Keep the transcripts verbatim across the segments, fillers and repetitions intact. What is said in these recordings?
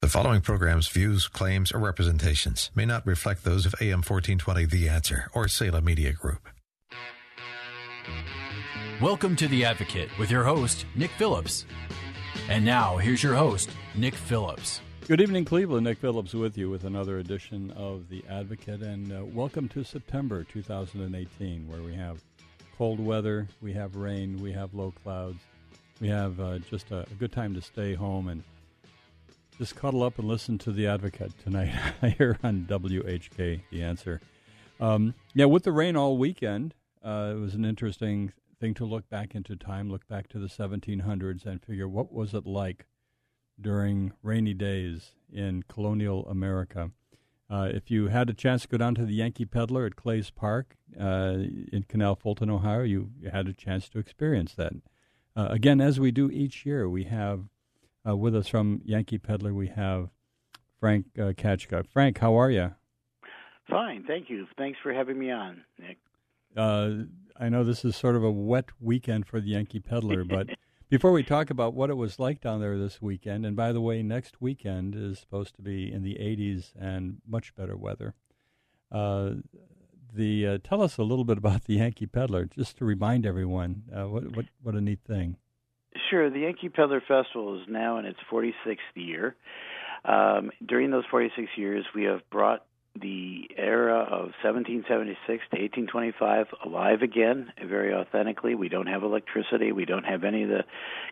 The following program's views, claims, or representations may not reflect those of A M fourteen twenty The Answer or Salem Media Group. Welcome to The Advocate with your host, Nick Phillips. And now, here's your host, Nick Phillips. Good evening, Cleveland. Nick Phillips with you with another edition of The Advocate. And uh, welcome to September two thousand eighteen, where we have cold weather, we have rain, we have low clouds, we have uh, just a, a good time to stay home and just cuddle up and listen to The Advocate tonight here on W H K, The Answer. Um, yeah, with the rain all weekend, uh, it was an interesting thing to look back into time, look back to the seventeen hundreds and figure what was it like during rainy days in colonial America. Uh, if you had a chance to go down to the Yankee Peddler at Clay's Park uh, in Canal Fulton, Ohio, you, you had a chance to experience that. Uh, again, as we do each year, we have uh, with us from Yankee Peddler, we have Frank uh, Kaczka. Frank, how are you? Fine, thank you. Thanks for having me on, Nick. Uh, I know this is sort of a wet weekend for the Yankee Peddler, but before we talk about what it was like down there this weekend, and by the way, next weekend is supposed to be in the eighties and much better weather. Uh, the uh, tell us a little bit about the Yankee Peddler, just to remind everyone. Uh, what, what what a neat thing! Sure, the Yankee Peddler Festival is now in its forty-sixth year. Um, during those forty-six years, we have brought the era of seventeen seventy-six to eighteen twenty-five alive again, very authentically. We don't have electricity. We don't have any of the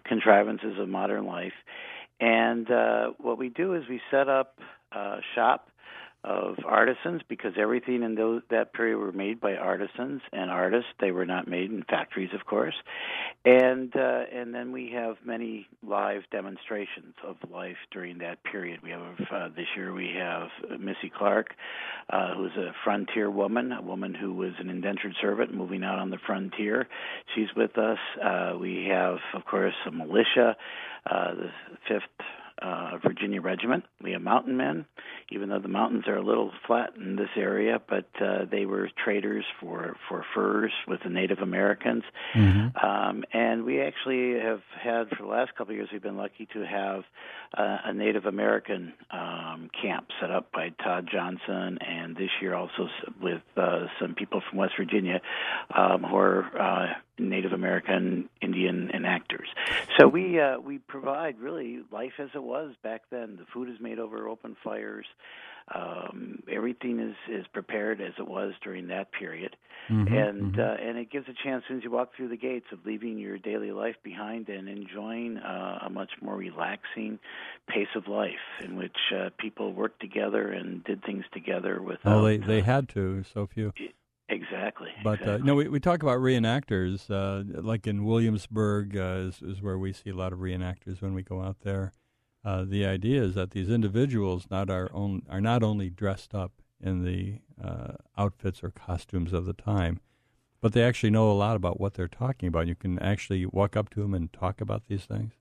contrivances of modern life. And uh, what we do is we set up a shop of artisans, because everything in those, that period were made by artisans and artists. They were not made in factories, of course. And uh, and then we have many live demonstrations of life during that period. We have uh, this year we have Missy Clark, uh, who's a frontier woman, a woman who was an indentured servant moving out on the frontier. She's with us. Uh, we have, of course, the militia, uh, the fifth Uh, Virginia Regiment. We have mountain men, even though the mountains are a little flat in this area, but uh, they were traders for, for furs with the Native Americans. Mm-hmm. Um, and we actually have had, for the last couple of years, we've been lucky to have uh, a Native American um, camp set up by Todd Johnson, and this year also with uh, some people from West Virginia um, who are uh, Native American, Indian, and actors. So we uh, we provide really life as it was back then. The food is made over open fires. Um, everything is, is prepared as it was during that period. Mm-hmm, and mm-hmm. Uh, and it gives a chance, as soon as you walk through the gates, of leaving your daily life behind and enjoying uh, a much more relaxing pace of life in which uh, people worked together and did things together without... Well, they, they had to, so few... It, Exactly. But exactly. Uh, no, we, we talk about reenactors, uh, like in Williamsburg uh, is, is where we see a lot of reenactors when we go out there. Uh, the idea is that these individuals not are, own, are not only dressed up in the uh, outfits or costumes of the time, but they actually know a lot about what they're talking about. You can actually walk up to them and talk about these things.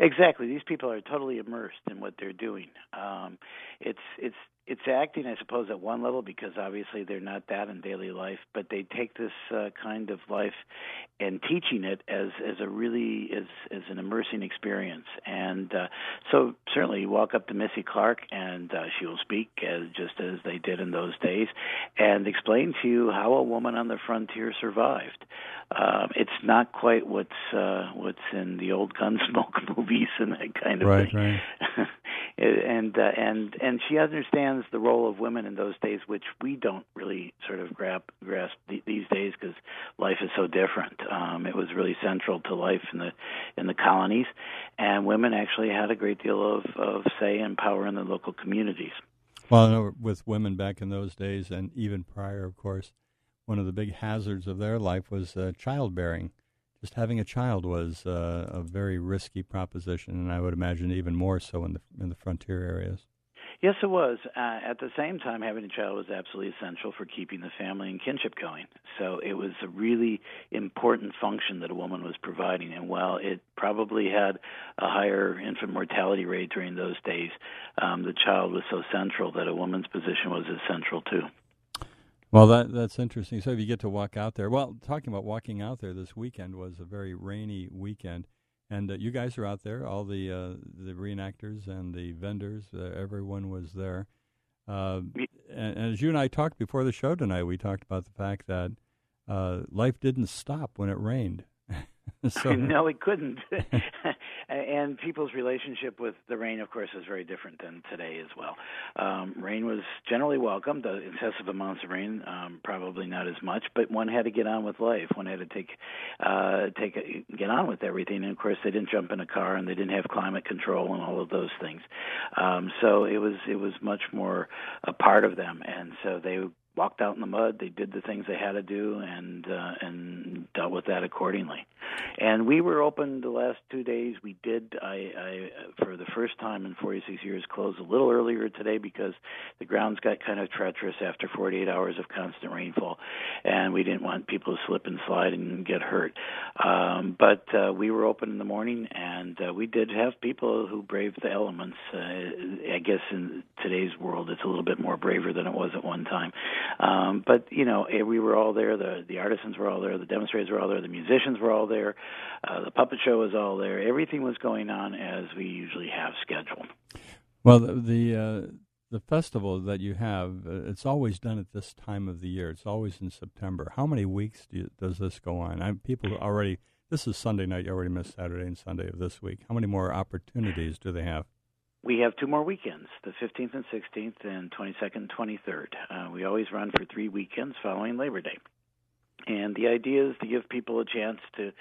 Exactly. These people are totally immersed in what they're doing. Um, it's it's it's acting, I suppose, at one level, because obviously they're not that in daily life, but they take this uh, kind of life and teaching it as, as a really as, as an immersing experience. And uh, so certainly you walk up to Missy Clark, and uh, she will speak as, just as they did in those days, and explain to you how a woman on the frontier survived. Um, it's not quite what's uh, what's in the old Gunsmoke movie. And that kind of right, thing, right. and uh, and and she understands the role of women in those days, which we don't really sort of grasp, grasp these days because life is so different. Um, it was really central to life in the in the colonies, and women actually had a great deal of, of say and power in the local communities. Well, I know with women back in those days, and even prior, of course, one of the big hazards of their life was uh, childbearing. just having a child was uh, a very risky proposition, and I would imagine even more so in the in the frontier areas. Yes, it was. Uh, at the same time, having a child was absolutely essential for keeping the family and kinship going. So it was a really important function that a woman was providing. And while it probably had a higher infant mortality rate during those days, um, the child was so central that a woman's position was essential, too. Well, that that's interesting. So if you get to walk out there. Well, talking about walking out there, this weekend was a very rainy weekend. And uh, you guys are out there, all the uh, the reenactors and the vendors, uh, everyone was there. Uh, and, and as you and I talked before the show tonight, we talked about the fact that uh, life didn't stop when it rained. So, no, it couldn't. And people's relationship with the rain, of course, is very different than today as well. Um, rain was generally welcomed, the excessive amounts of rain, um, probably not as much, but one had to get on with life. One had to take, uh, take a, get on with everything. And, of course, they didn't jump in a car, and they didn't have climate control and all of those things. Um, so it was it was much more a part of them, and so they walked out in the mud. They did the things they had to do, and uh, and dealt with that accordingly. And we were open the last two days. We did, I, I for the first time in forty-six years, close a little earlier today because the grounds got kind of treacherous after forty-eight hours of constant rainfall, and we didn't want people to slip and slide and get hurt. Um, but uh, we were open in the morning, and uh, we did have people who braved the elements. Uh, I guess in today's world, it's a little bit more braver than it was at one time. Um, but, you know, we were all there. The, the artisans were all there. The demonstrators were all there. The musicians were all there. Uh, the puppet show was all there. Everything was going on as we usually have scheduled. Well, the the, uh, the festival that you have, uh, it's always done at this time of the year. It's always in September. How many weeks do you, does this go on? I'm, people already, this is Sunday night. You already missed Saturday and Sunday of this week. How many more opportunities do they have? We have two more weekends, the fifteenth and sixteenth and twenty-second and twenty-third. Uh, we always run for three weekends following Labor Day. And the idea is to give people a chance to, if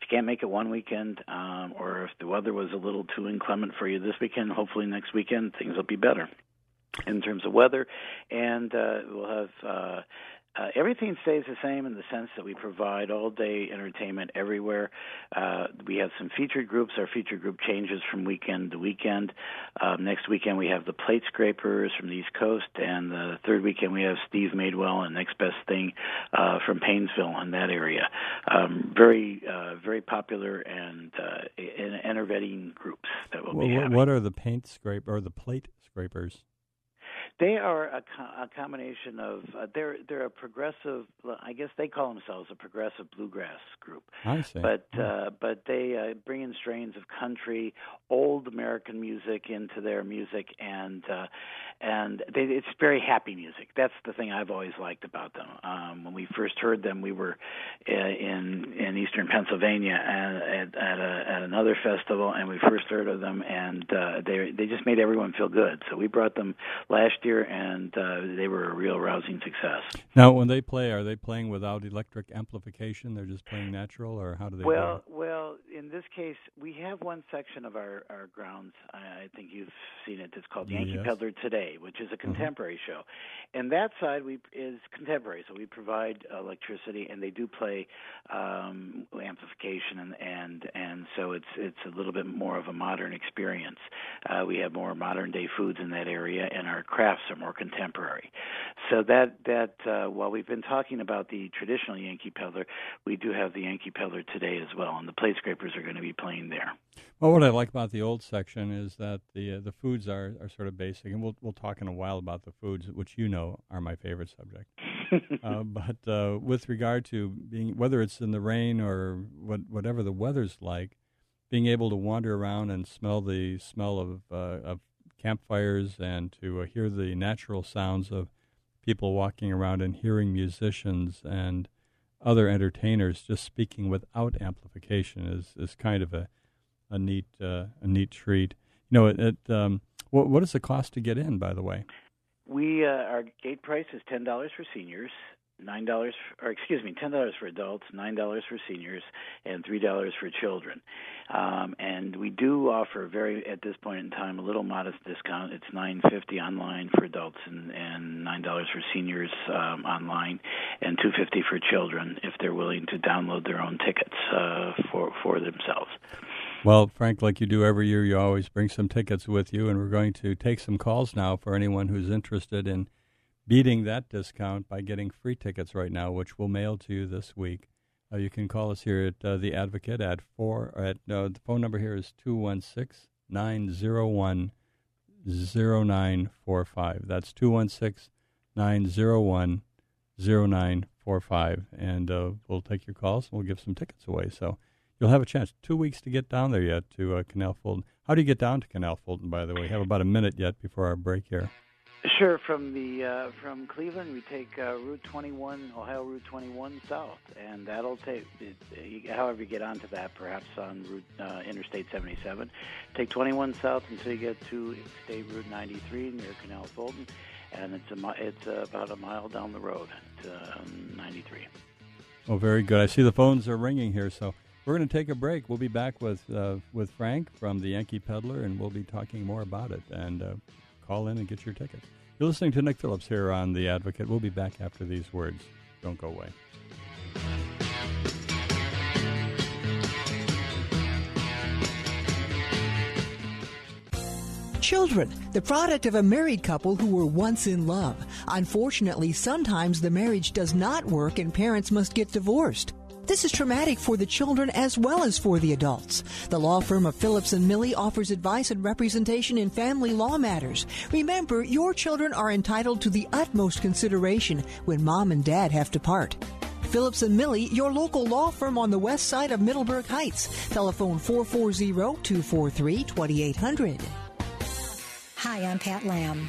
you can't make it one weekend, um, or if the weather was a little too inclement for you this weekend, hopefully next weekend things will be better in terms of weather. And uh, we'll have... Uh, Uh, everything stays the same in the sense that we provide all-day entertainment everywhere. Uh, we have some featured groups. Our featured group changes from weekend to weekend. Um, next weekend we have the Plate Scrapers from the East Coast, and the third weekend we have Steve Madewell and Next Best Thing uh, from Paynesville in that area. Um, very, uh, very popular and uh, entertaining groups that we'll, well be having. What are the paint scrape or the Plate Scrapers? They are a, co- a combination of uh, they're they're a progressive. I guess they call themselves a progressive bluegrass group. I see. But yeah. uh, but they uh, bring in strains of country, old American music into their music, and uh, and they, it's very happy music. That's the thing I've always liked about them. Um, when we first heard them, we were uh, in in eastern Pennsylvania at at, at, a, at another festival, and we first heard of them, and uh, they they just made everyone feel good. So we brought them last year. And uh, they were a real rousing success. Now, when they play, are they playing without electric amplification? They're just playing natural, or how do they well, play? Well, in this case, we have one section of our, our grounds. I think you've seen it. It's called Yankee yes. Peddler Today, which is a contemporary mm-hmm. show. And that side we is contemporary, so we provide electricity, and they do play um, amplification, and, and and so it's it's a little bit more of a modern experience. Uh, we have more modern-day foods in that area, and our craft are more contemporary. So that that uh, while we've been talking about the traditional Yankee Peddler, we do have the Yankee Peddler Today as well, and the Plate Scrapers are going to be playing there. Well, what I like about the old section is that the uh, the foods are, are sort of basic, and we'll we'll talk in a while about the foods, which you know are my favorite subject. uh, but uh, with regard to being, whether it's in the rain or what, whatever the weather's like, being able to wander around and smell the smell of uh, of campfires, and to uh, hear the natural sounds of people walking around and hearing musicians and other entertainers just speaking without amplification is, is kind of a a neat uh, a neat treat. You know, it. it um, what what is the cost to get in? By the way, we uh, our gate price is ten dollars for seniors. nine dollars, or excuse me, ten dollars for adults, nine dollars for seniors, and three dollars for children. Um, and we do offer very, at this point in time, a little modest discount. It's nine fifty online for adults and, and nine dollars for seniors um, online, and two fifty for children if they're willing to download their own tickets uh, for for themselves. Well, Frank, like you do every year, you always bring some tickets with you, and we're going to take some calls now for anyone who's interested in beating that discount by getting free tickets right now, which we'll mail to you this week. Uh, you can call us here at uh, The Advocate at four. At uh, the phone number here is two one six, nine zero one, zero nine four five. That's two one six, nine zero one, zero nine four five. And uh, we'll take your calls, and we'll give some tickets away. So you'll have a chance. Two weeks to get down there yet to uh, Canal Fulton. How do you get down to Canal Fulton, by the way? We have about a minute yet before our break here. Sure. From the uh, from Cleveland, we take uh, Route twenty-one, Ohio Route twenty-one south, and that'll take, it, however you get onto that, perhaps on Route uh, Interstate seventy-seven. Take twenty-one south until you get to State Route ninety-three near Canal Fulton, and it's a it's about a mile down the road to um, ninety-three. Oh, very good. I see the phones are ringing here, so we're going to take a break. We'll be back with uh, with Frank from the Yankee Peddler, and we'll be talking more about it. And uh, call in and get your tickets. You're listening to Nick Phillips here on The Advocate. We'll be back after these words. Don't go away. Children, the product of a married couple who were once in love. Unfortunately, sometimes the marriage does not work and parents must get divorced. This is traumatic for the children as well as for the adults. The law firm of Phillips and Millie offers advice and representation in family law matters. Remember, your children are entitled to the utmost consideration when mom and dad have to part. Phillips and Millie, your local law firm on the west side of Middleburg Heights. Telephone four four zero, two four three, two eight zero zero. Hi, I'm Pat Lamb.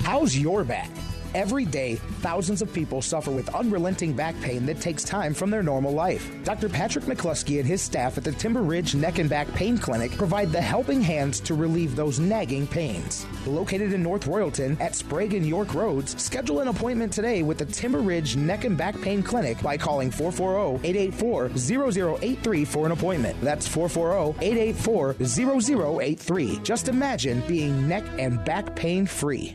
How's your back? Every day, thousands of people suffer with unrelenting back pain that takes time from their normal life. Doctor Patrick McCluskey and his staff at the Timber Ridge Neck and Back Pain Clinic provide the helping hands to relieve those nagging pains. Located in North Royalton at Sprague and York Roads, schedule an appointment today with the Timber Ridge Neck and Back Pain Clinic by calling four four zero, eight eight four, zero zero eight three for an appointment. That's four four zero, eight eight four, zero zero eight three. Just imagine being neck and back pain free.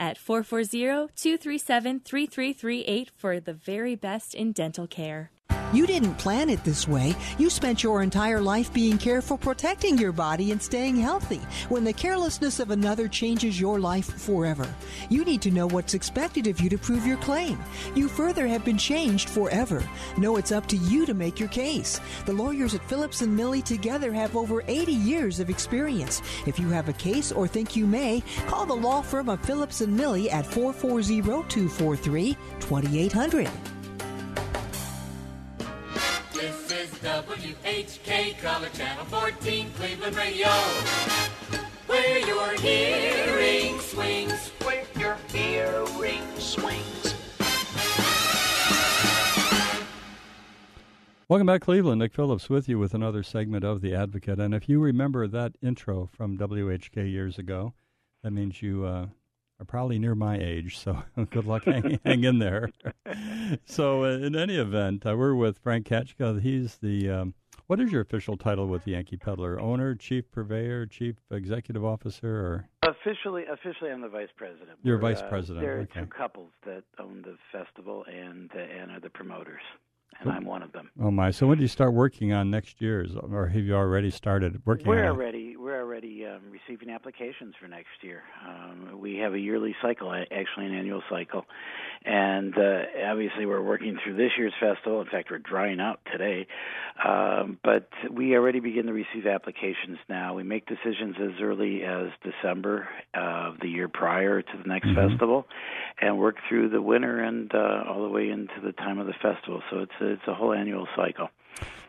at four four zero, two three seven, three three three eight for the very best in dental care. You didn't plan it this way. You spent your entire life being careful, protecting your body and staying healthy. When the carelessness of another changes your life forever, you need to know what's expected of you to prove your claim. You further have been changed forever. No, it's up to you to make your case. The lawyers at Phillips and Millie together have over eighty years of experience. If you have a case or think you may, call the law firm of Phillips and Millie at four four zero, two four three, two eight zero zero. This is W H K, Color Channel fourteen, Cleveland Radio, where your hearing swings, where your hearing swings. Welcome back, Cleveland. Nick Phillips with you with another segment of The Advocate. And if you remember that intro from W H K years ago, that means you uh, are probably near my age, so good luck hanging hang in there. So uh, in any event, uh, we're with Frank Kaczka. He's the, um, what is your official title with the Yankee Peddler? Owner, chief purveyor, chief executive officer? Or? Officially, officially, I'm the vice president. You're vice uh, president. There are okay. two couples that own the festival and, uh, and are the promoters. And I'm one of them. Oh my! So when do you start working on next year's, or have you already started working? We're on already it? we're already um, receiving applications for next year. Um, we have a yearly cycle, actually an annual cycle, and uh, obviously we're working through this year's festival. In fact, we're drying out today, um, but we already begin to receive applications now. We make decisions as early as December of the year prior to the next mm-hmm. festival, and work through the winter and uh, all the way into the time of the festival. So it's It's a whole annual cycle.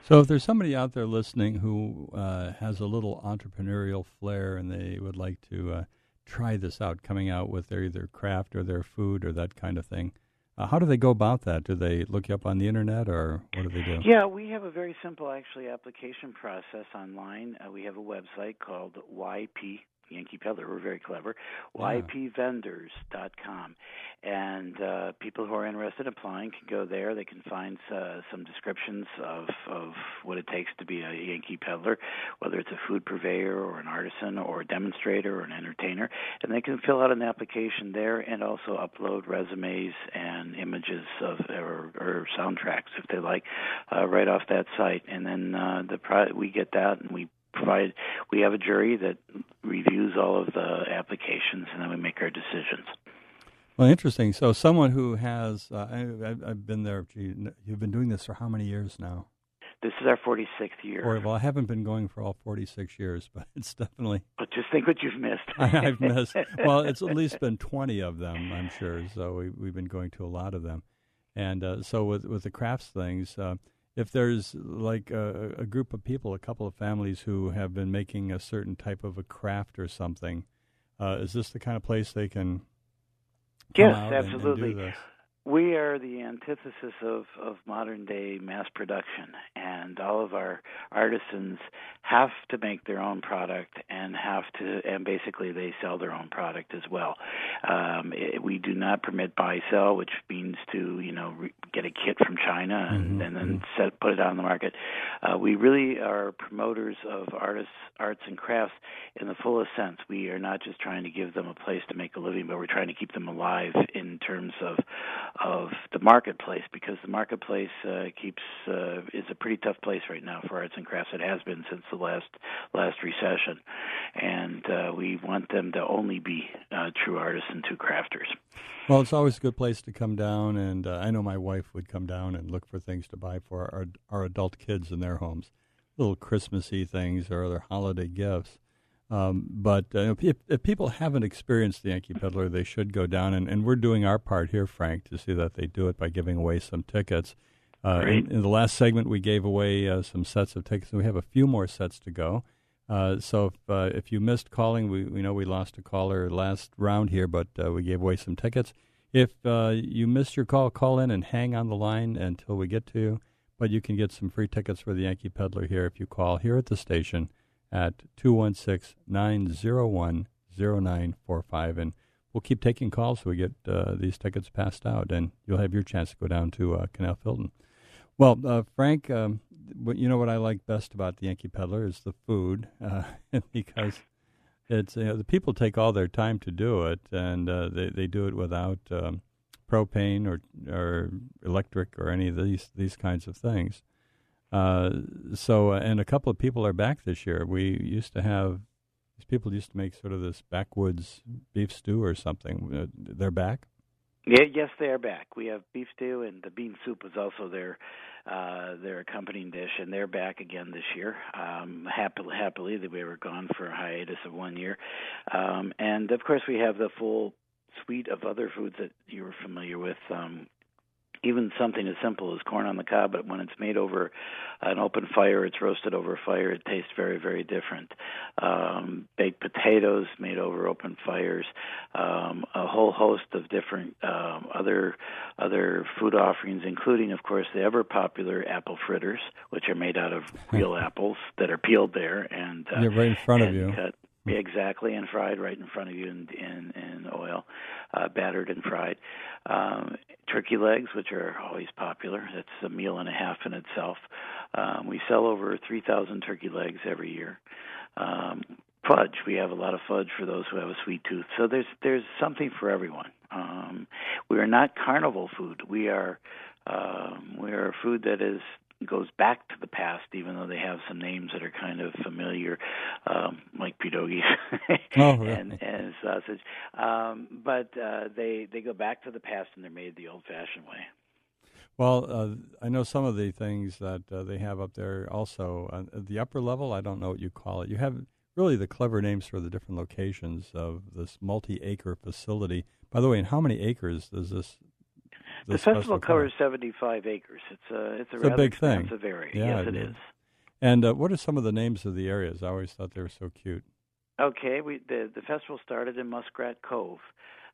So if there's somebody out there listening who uh, has a little entrepreneurial flair and they would like to uh, try this out, coming out with their either craft or their food or that kind of thing, uh, how do they go about that? Do they look you up on the Internet or what do they do? Yeah, we have a very simple, actually, application process online. Uh, we have a website called Y P. Yankee Peddler, we're very clever, yeah. Y P Vendors dot com. And uh, people who are interested in applying can go there. They can find uh, some descriptions of, of what it takes to be a Yankee Peddler, whether it's a food purveyor or an artisan or a demonstrator or an entertainer. And they can fill out an application there and also upload resumes and images of or, or soundtracks, if they like, uh, right off that site. And then uh, the pro- we get that and we provide, we have a jury that reviews all of the applications, and then we make our decisions. Well, interesting. So someone who has, uh, I, I, I've been there, you've been doing this for how many years now? This is our forty-sixth year. Or, well, I haven't been going for all forty-six years, but it's definitely... But just think what you've missed. I, I've missed. Well, it's at least been twenty of them, I'm sure, so we, we've been going to a lot of them. And uh, so with, with the crafts things... Uh, If there's like a, a group of people, a couple of families who have been making a certain type of a craft or something, uh, is this the kind of place they can come out and, and do this? Yes, absolutely. We are the antithesis of, of modern-day mass production, and all of our artisans have to make their own product and have to, and basically they sell their own product as well. Um, it, we do not permit buy-sell, which means to, you know, re- get a kit from China and, mm-hmm. and then set, put it on the market. Uh, we really are promoters of artists, arts and crafts in the fullest sense. We are not just trying to give them a place to make a living, but we're trying to keep them alive in terms of of the marketplace, because the marketplace uh, keeps uh, is a pretty tough place right now for arts and crafts. It has been since the last last recession, and uh, we want them to only be uh, true artists and true crafters. Well, it's always a good place to come down, and uh, I know my wife would come down and look for things to buy for our, our adult kids in their homes, little Christmassy things or other holiday gifts. Um, but uh, if, if people haven't experienced the Yankee Peddler, they should go down. And, and we're doing our part here, Frank, to see that they do it by giving away some tickets. Uh, in, in the last segment, we gave away uh, some sets of tickets, and we have a few more sets to go. Uh, so if, uh, if you missed calling, we, we know we lost a caller last round here, but uh, we gave away some tickets. If uh, you missed your call, call in and hang on the line until we get to you. But you can get some free tickets for the Yankee Peddler here if you call here at the station at two one six, nine oh one, oh nine four five. And we'll keep taking calls so we get uh, these tickets passed out, and you'll have your chance to go down to uh, Canal Fulton. Well, uh, Frank, um, you know what I like best about the Yankee Peddler is the food, uh, because it's, you know, the people take all their time to do it, and uh, they, they do it without um, propane or or electric or any of these, these kinds of things. Uh, so, uh, and a couple of people are back this year. We used to have, these people used to make sort of this backwoods beef stew or something. Uh, they're back? Yeah, yes, they are back. We have beef stew, and the bean soup is also their, uh, their accompanying dish, and they're back again this year. Um, happily, happily, that we were gone for a hiatus of one year. Um, and, of course, we have the full suite of other foods that you were familiar with, um, even something as simple as corn on the cob, but when it's made over an open fire, it's roasted over a fire, it tastes very, very different. Um, baked potatoes made over open fires, um, a whole host of different um, other other food offerings, including, of course, the ever-popular apple fritters, which are made out of real apples that are peeled there and uh, yeah, right in front and of you. Cut. Exactly, and fried right in front of you in in, in oil, uh, battered and fried. Um, turkey legs, which are always popular. That's a meal and a half in itself. Um, we sell over three thousand turkey legs every year. Um, fudge, we have a lot of fudge for those who have a sweet tooth. So there's there's something for everyone. Um, we are not carnival food. We are um, we are food that is goes back to the past, even though they have some names that are kind of familiar, um, like pierogies oh, really? and, and sausage. Um, but uh, they, they go back to the past, and they're made the old-fashioned way. Well, uh, I know some of the things that uh, they have up there also. Uh, at the upper level, I don't know what you call it. You have really the clever names for the different locations of this multi-acre facility. By the way, and how many acres does this? The, the festival covers seventy-five acres. It's a it's a, it's rather a big expansive thing. Area. Yeah, yes, it, it is. is. And uh, what are some of the names of the areas? I always thought they were so cute. Okay, we the, the festival started in Muskrat Cove,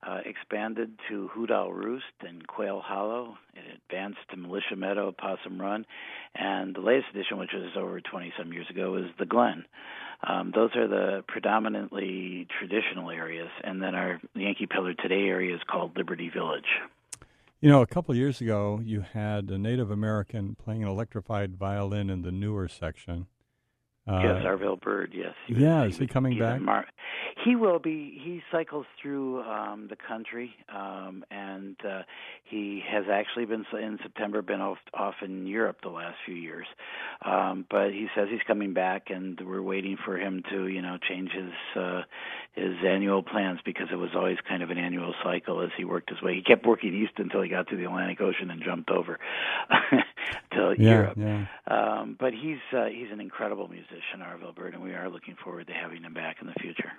uh, expanded to Hoot Owl Roost and Quail Hollow. It advanced to Militia Meadow, Possum Run, and the latest edition, which was over twenty-some years ago, is the Glen. Um, those are the predominantly traditional areas, and then our Yankee Peddler Today area is called Liberty Village. You know, a couple of years ago, you had a Native American playing an electrified violin in the newer section. Uh, yes, Arvel Bird, yes. He yeah, was, is he, he coming back? Mar- he will be. He cycles through um, the country, um, and uh, he has actually been, in September, been off, off in Europe the last few years. Um, but he says he's coming back, and we're waiting for him to, you know, change his uh, his annual plans, because it was always kind of an annual cycle as he worked his way. He kept working east until he got to the Atlantic Ocean and jumped over to yeah, Europe. Yeah. Um, but he's uh, he's an incredible musician. Arvel Bird, and we are looking forward to having him back in the future.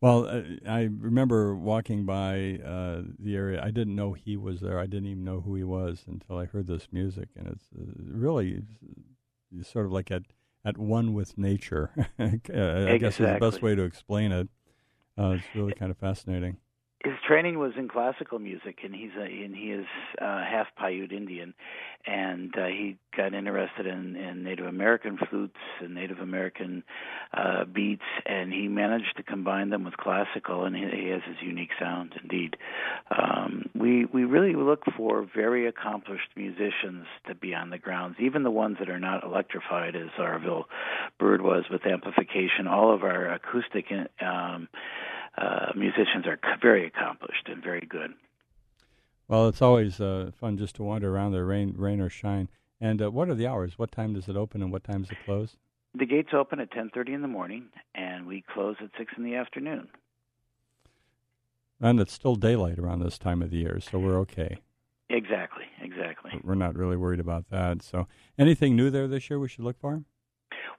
Well, uh, I remember walking by uh, the area. I didn't know he was there. I didn't even know who he was until I heard this music, and it's uh, really it's sort of like at, at one with nature. I exactly. guess is the best way to explain it. Uh, it's really kind of fascinating. His training was in classical music, and he's a, and he is uh, half Paiute Indian, and uh, he got interested in, in Native American flutes and Native American uh, beats, and he managed to combine them with classical, and he, he has his unique sound indeed. Um, we we really look for very accomplished musicians to be on the grounds, even the ones that are not electrified, as Arvel Bird was with amplification. All of our acoustic um, uh, musicians are very accomplished and very good. Well, it's always uh, fun just to wander around there, rain, rain or shine. And uh, what are the hours? What time does it open and what time does it close? The gates open at ten thirty in the morning, and we close at six in the afternoon. And it's still daylight around this time of the year, so we're okay. Exactly, exactly. But we're not really worried about that. So anything new there this year we should look for?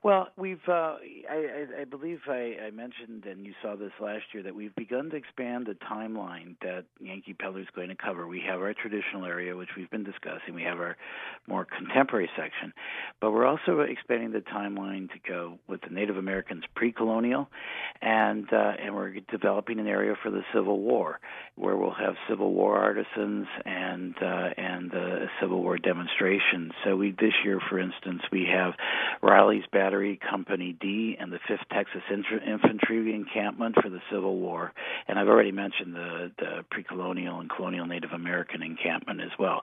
Well, we've uh, I, I believe I, I mentioned, and you saw this last year, that we've begun to expand the timeline that Yankee Peddler is going to cover. We have our traditional area, which we've been discussing. We have our more contemporary section. But we're also expanding the timeline to go with the Native Americans pre-colonial, and, uh, and we're developing an area for the Civil War, where we'll have Civil War artisans and, uh, and uh, Civil War demonstrations. So we this year, for instance, we have Raleigh's Battery Company D and the fifth Texas Infantry encampment for the Civil War. And I've already mentioned the, the pre-colonial and colonial Native American encampment as well.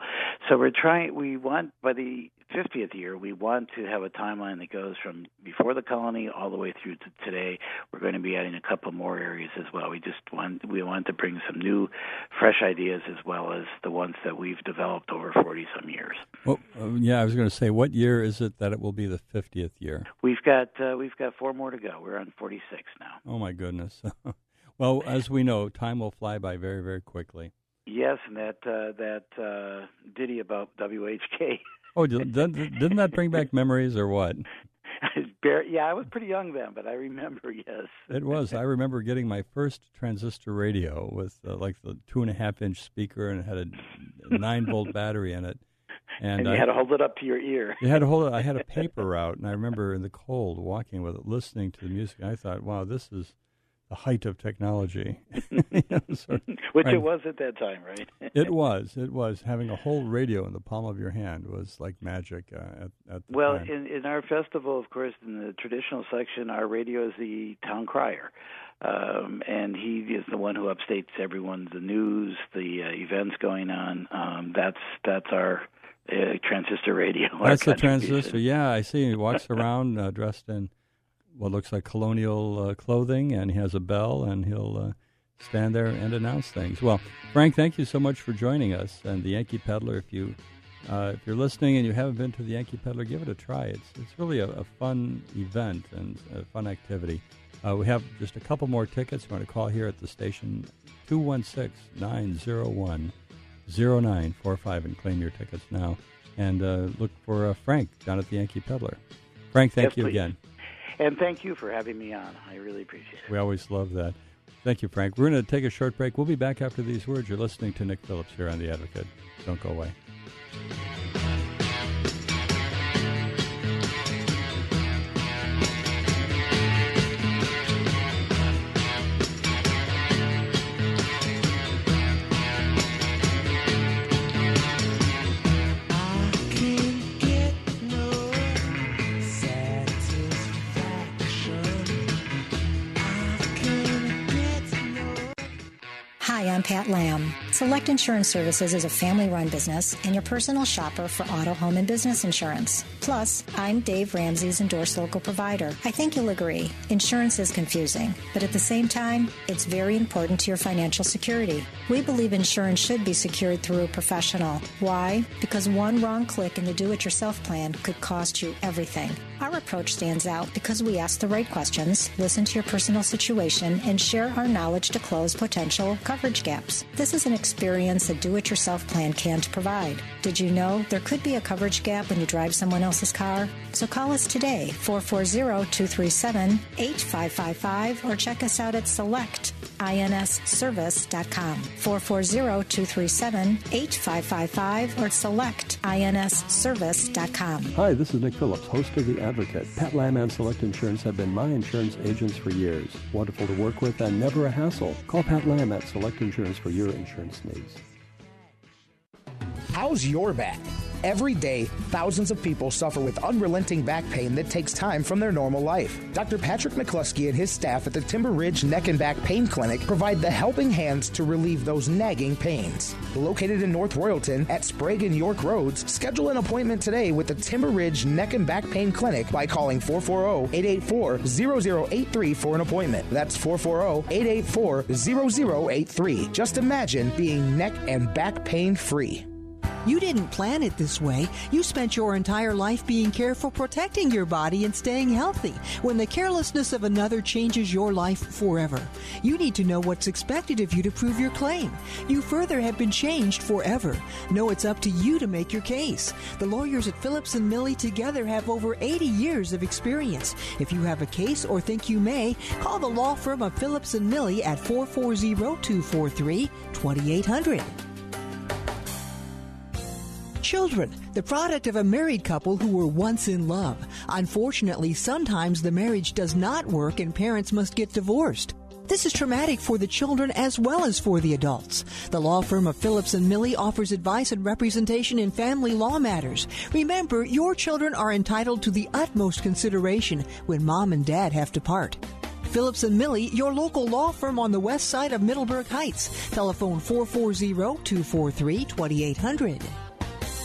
So we're trying, we want, by the fiftieth year, we want to have a timeline that goes from before the colony all the way through to today. We're going to be adding a couple more areas as well. We just want, we want to bring some new, fresh ideas as well as the ones that we've developed over forty-some years. Well, um, yeah, I was going to say, what year is it that it will be the fiftieth year? We've got uh, we've got four more to go. We're on forty-six now. Oh, my goodness. Well, as we know, time will fly by very, very quickly. Yes, and that uh, that uh, ditty about W H K. Oh, didn't that bring back memories or what? Yeah, I was pretty young then, but I remember, yes. It was. I remember getting my first transistor radio with uh, like the two and a half inch speaker, and it had a nine volt battery in it. And, and you I, had to hold it up to your ear. You had to hold it. I had a paper route, and I remember in the cold walking with it, listening to the music. I thought, wow, this is the height of technology. you know, sort of, Which right? it was at that time, right? it was. It was. Having a whole radio in the palm of your hand was like magic uh, at, at the well, time. Well, in, in our festival, of course, in the traditional section, our radio is the town crier. Um, and he is the one who updates everyone, the news, the uh, events going on. Um, that's that's our uh, transistor radio. That's the transistor, yeah. I see he walks around uh, dressed in what looks like colonial uh, clothing, and he has a bell, and he'll uh, stand there and announce things. Well, Frank, thank you so much for joining us. And the Yankee Peddler, if, you, uh, if you're listening and you haven't been to the Yankee Peddler, give it a try. It's, it's really a, a fun event and a fun activity. Uh, we have just a couple more tickets. You want to call here at the station, two one six, nine oh one, oh nine four five, and claim your tickets now. And uh, look for uh, Frank down at the Yankee Peddler. Frank, thank yes, you please. again. And thank you for having me on. I really appreciate it. We always love that. Thank you, Frank. We're going to take a short break. We'll be back after these words. You're listening to Nick Phillips here on The Advocate. Don't go away. I'm Pat Lamb. Select Insurance Services is a family-run business and your personal shopper for auto, home, and business insurance. Plus, I'm Dave Ramsey's endorsed local provider. I think you'll agree, insurance is confusing, but at the same time, it's very important to your financial security. We believe insurance should be secured through a professional. Why? Because one wrong click in the do-it-yourself plan could cost you everything. Our approach stands out because we ask the right questions, listen to your personal situation, and share our knowledge to close potential coverage gaps. This is an experience a do-it-yourself plan can't provide. Did you know there could be a coverage gap when you drive someone else's car? So call us today, four four zero, two three seven, eight five five five, or check us out at select ins service dot com, four four zero, two three seven, eight five five five, or select ins service dot com. Hi, this is Nick Phillips, host of The Advocate. Pat Lamb and Select Insurance have been my insurance agents for years. Wonderful to work with and never a hassle. Call Pat Lamb at Select Insurance for your insurance needs. How's your back? Every day, thousands of people suffer with unrelenting back pain that takes time from their normal life. Doctor Patrick McCluskey and his staff at the Timber Ridge Neck and Back Pain Clinic provide the helping hands to relieve those nagging pains. Located in North Royalton at Sprague and York Roads, schedule an appointment today with the Timber Ridge Neck and Back Pain Clinic by calling four four zero, eight eight four, zero zero eight three for an appointment. That's four four zero, eight eight four, zero zero eight three. Just imagine being neck and back pain free. You didn't plan it this way. You spent your entire life being careful, protecting your body, and staying healthy. When the carelessness of another changes your life forever, you need to know what's expected of you to prove your claim. You further have been changed forever. No, it's up to you to make your case. The lawyers at Phillips and Millie together have over eighty years of experience. If you have a case or think you may, call the law firm of Phillips and Millie at four four zero, two four three, two eight zero zero. Children, the product of a married couple who were once in love. Unfortunately, sometimes the marriage does not work and parents must get divorced. This is traumatic for the children as well as for the adults. The law firm of Phillips and Millie offers advice and representation in family law matters. Remember, your children are entitled to the utmost consideration when mom and dad have to part. Phillips and Millie, your local law firm on the west side of Middleburg Heights. Telephone four four zero, two four three, two eight zero zero.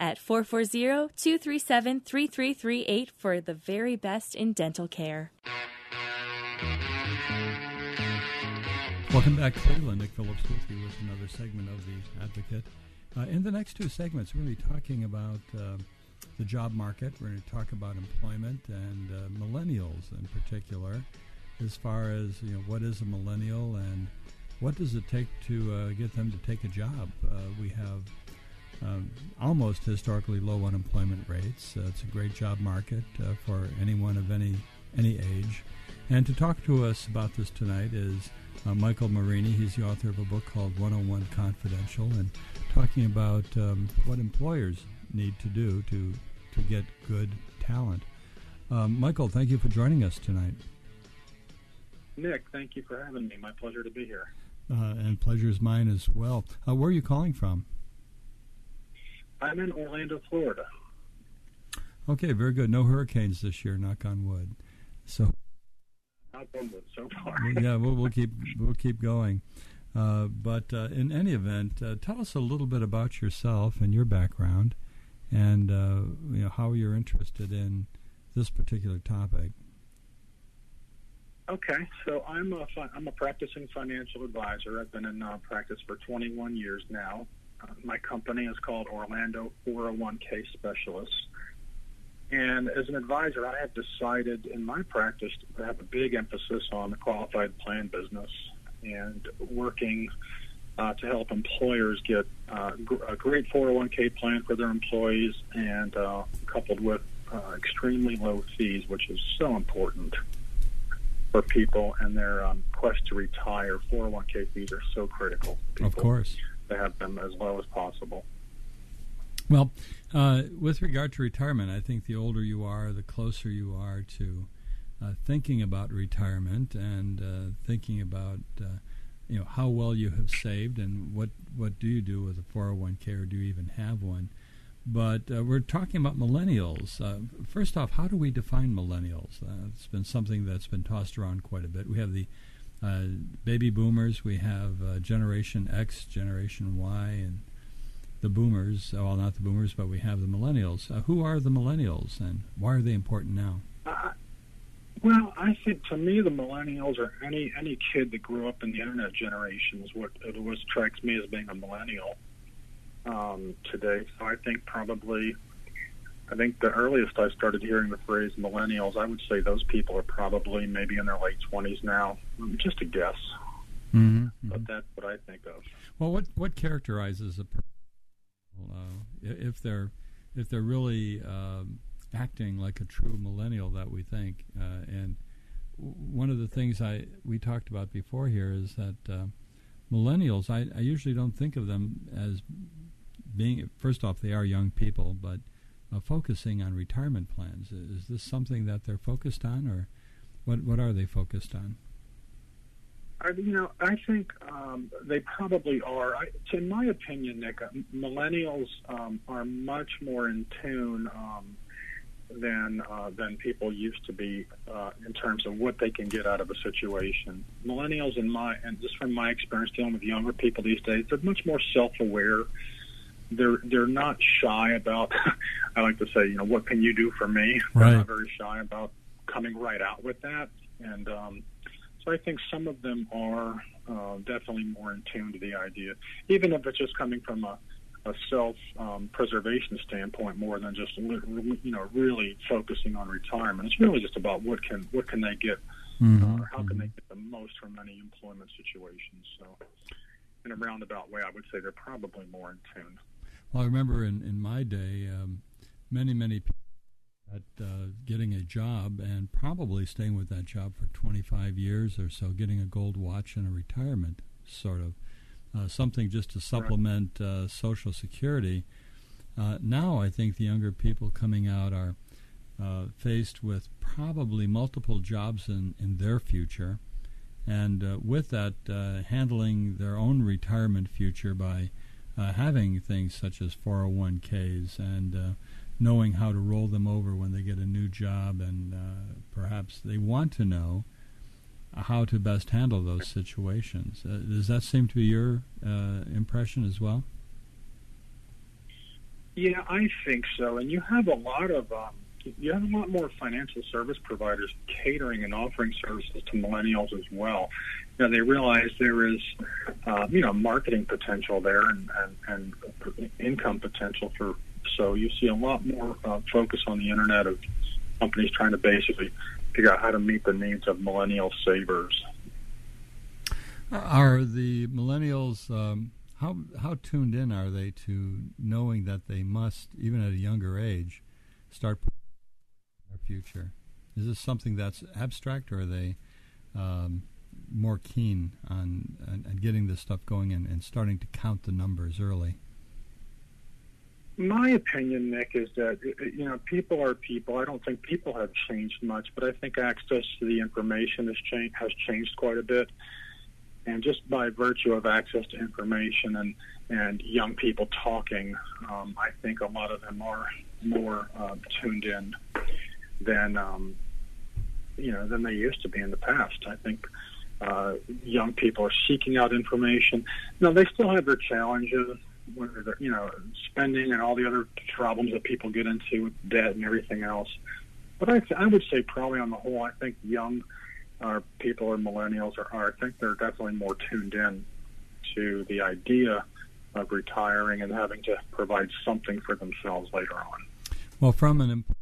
at four four zero, two three seven, three three three eight for the very best in dental care. Welcome back, Cleveland. Nick Phillips with you with another segment of The Advocate. Uh, in the next two segments, we're going to be talking about uh, the job market. We're going to talk about employment and uh, millennials in particular, as far as, you know, what is a millennial and what does it take to uh, get them to take a job. Uh, we have um, almost historically low unemployment rates. Uh, it's a great job market uh, for anyone of any any age. And to talk to us about this tonight is Uh, Michael Marini. He's the author of a book called one oh one Confidential, and talking about um, what employers need to do to to get good talent. Um, Michael, thank you for joining us tonight. Nick, thank you for having me. My pleasure to be here. Uh, and pleasure is mine as well. Uh, where are you calling from? I'm in Orlando, Florida. Okay, very good. No hurricanes this year, knock on wood. So... so far. yeah, we'll, we'll keep we'll keep going. Uh, but uh, in any event, uh, tell us a little bit about yourself and your background, and uh, you know, how you're interested in this particular topic. Okay, so I'm a fi- I'm a practicing financial advisor. I've been in uh, practice for twenty-one years now. Uh, my company is called Orlando four oh one K Specialists. And as an advisor, I have decided in my practice to have a big emphasis on the qualified plan business and working uh, to help employers get uh, a great four oh one k plan for their employees, and uh, coupled with uh, extremely low fees, which is so important for people in their um, quest to retire. four oh one k fees are so critical to people. Of course. To have them as low as possible. Well, uh, with regard to retirement, I think the older you are, the closer you are to uh, thinking about retirement, and uh, thinking about uh, you know, how well you have saved, and what, what do you do with a four oh one k, or do you even have one? But uh, we're talking about millennials. Uh, first off, how do we define millennials? Uh, it's been something that's been tossed around quite a bit. We have the uh, baby boomers, we have uh, Generation X, Generation Y, and the boomers, well, not the boomers, but we have the millennials. Uh, who are the millennials, and why are they important now? Uh, well, I think, to me, the millennials are any any kid that grew up in the Internet generation is what, it was, strikes me as being a millennial um, today. So I think probably, I think the earliest I started hearing the phrase millennials, I would say those people are probably maybe in their late twenties now. Just a guess. Mm-hmm. But that's what I think of. Well, what, what characterizes a person? Uh, if they're if they're really uh, acting like a true millennial that we think, uh, and w- one of the things I we talked about before here is that uh, millennials, I, I usually don't think of them as being, first off, they are young people, but uh, focusing on retirement plans. Is this something that they're focused on, or what what are they focused on? I, you know, I think um, they probably are. I, to my opinion, Nick, millennials um, are much more in tune um, than uh, than people used to be uh, in terms of what they can get out of a situation. Millennials, in my and just from my experience dealing with younger people these days, they're much more self-aware. They're they're not shy about. I like to say, you know, what can you do for me? Right. They're not very shy about coming right out with that, and. Um, I think some of them are uh, definitely more in tune to the idea, even if it's just coming from a, a self-preservation um, standpoint, more than just you know really focusing on retirement. It's really just about what can what can they get, mm-hmm. uh, or how can they get the most from any employment situation. So, in a roundabout way, I would say they're probably more in tune. Well, I remember in, in my day, um, many many people. At uh, getting a job and probably staying with that job for twenty-five years or so, getting a gold watch and a retirement sort of uh, something just to supplement uh, Social Security. Uh, now I think the younger people coming out are uh, faced with probably multiple jobs in, in their future, and uh, with that uh, handling their own retirement future by uh, having things such as four oh one k's and uh, knowing how to roll them over when they get a new job, and uh, perhaps they want to know how to best handle those situations. Uh, does that seem to be your uh, impression as well? Yeah, I think so. And you have a lot of um, you have a lot more financial service providers catering and offering services to millennials as well. You know, they realize there is, uh, you know, marketing potential there and, and, and income potential for. So you see a lot more uh, focus on the internet of companies trying to basically figure out how to meet the needs of millennial savers. Are the millennials, um, how how tuned in are they to knowing that they must, even at a younger age, start their future? Is this something that's abstract, or are they um, more keen on, on, on getting this stuff going and, and starting to count the numbers early? My opinion, Nick, is that, you know, people are people. I don't think people have changed much, but I think access to the information has changed, has changed quite a bit. And just by virtue of access to information and, and young people talking, um, I think a lot of them are more uh, tuned in than, um, you know, than they used to be in the past. I think uh, young people are seeking out information. Now, they still have their challenges. Whether, you know, spending and all the other problems that people get into with debt and everything else. But I, th- I would say probably on the whole, I think young uh, people or millennials are, are, I think they're definitely more tuned in to the idea of retiring and having to provide something for themselves later on. Well, from an imp-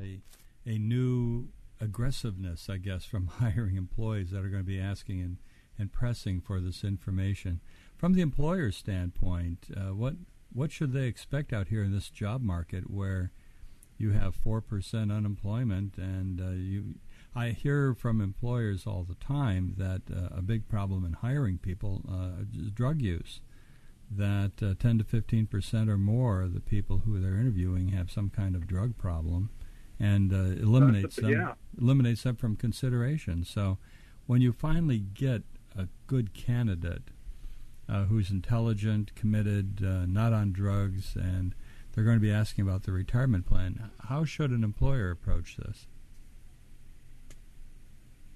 a, a new aggressiveness, I guess, from hiring employees that are going to be asking and, and pressing for this information. From the employer's standpoint, uh, what what should they expect out here in this job market where you have four percent unemployment? And uh, you, I hear from employers all the time that uh, a big problem in hiring people uh, is drug use, that uh, ten to fifteen percent or more of the people who they're interviewing have some kind of drug problem, and uh, eliminates, uh, but, yeah. them, eliminates them from consideration. So when you finally get a good candidate Uh, who's intelligent, committed, uh, not on drugs, and they're going to be asking about the retirement plan. How should an employer approach this?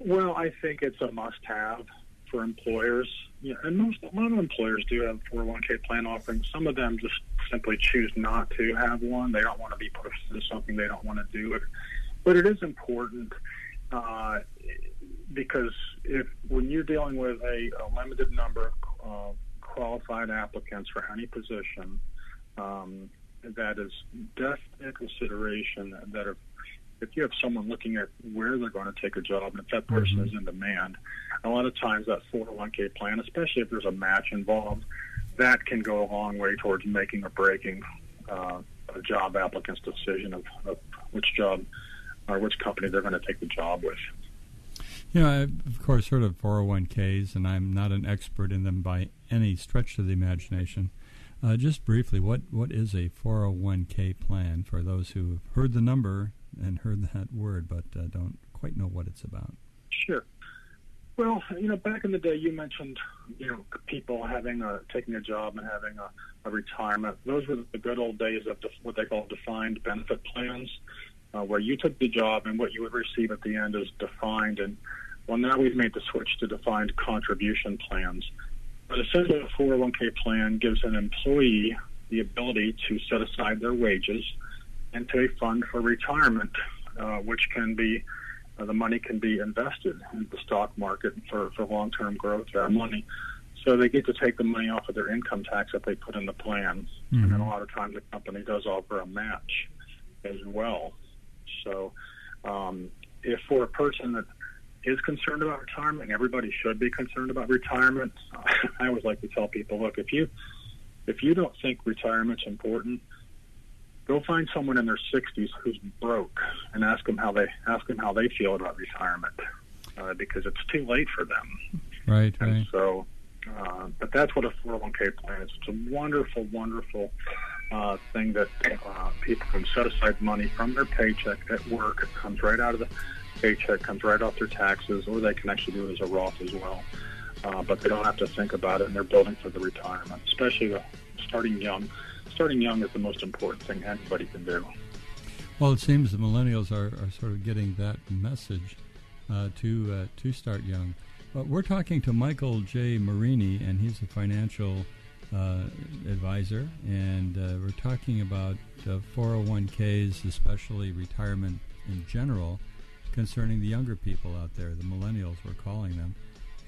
Well, I think it's a must-have for employers. Yeah, and most a lot of employers do have a four oh one k plan offerings. Some of them just simply choose not to have one. They don't want to be pushed into something they don't want to do. But it is important uh, because if when you're dealing with a, a limited number of uh, qualified applicants for any position, um, that is definitely a consideration that if, if you have someone looking at where they're going to take a job and if that person mm-hmm. is in demand, a lot of times that four oh one k plan, especially if there's a match involved, that can go a long way towards making or breaking uh, a job applicant's decision of, of which job or which company they're going to take the job with. You know, I've, of course, heard of four oh one k's, and I'm not an expert in them by any stretch of the imagination. Uh, just briefly, what, what is a four oh one k plan for those who have heard the number and heard that word but uh, don't quite know what it's about? Sure. Well, you know, back in the day, you mentioned, you know, people having a, taking a job and having a, a retirement. Those were the good old days of def- what they call defined benefit plans, uh, where you took the job and what you would receive at the end is defined. And well, now we've made the switch to defined contribution plans. But essentially, a four oh one k plan gives an employee the ability to set aside their wages into a fund for retirement, uh, which can be, uh, the money can be invested in the stock market for, for long-term growth of that money. So they get to take the money off of their income tax that they put in the plan. Mm-hmm. And then a lot of times the company does offer a match as well. So um, if for a person that is concerned about retirement, and everybody should be concerned about retirement. I always like to tell people, look, if you if you don't think retirement's important, go find someone in their sixties who's broke and ask them how they ask them how they feel about retirement, uh, because it's too late for them. Right. And right. So, uh, but that's what a four oh one k plan is. It's a wonderful, wonderful uh, thing that uh, people can set aside money from their paycheck at work. It comes right out of the paycheck, comes right off their taxes, or they can actually do it as a Roth as well. Uh, but they don't have to think about it, and they're building for the retirement, especially the starting young. Starting young is the most important thing anybody can do. Well, it seems the millennials are, are sort of getting that message uh, to uh, to start young. But we're talking to Michael J. Marini, and he's a financial uh, advisor, and uh, we're talking about uh, four oh one Ks, especially retirement in general, concerning the younger people out there, the millennials we're calling them,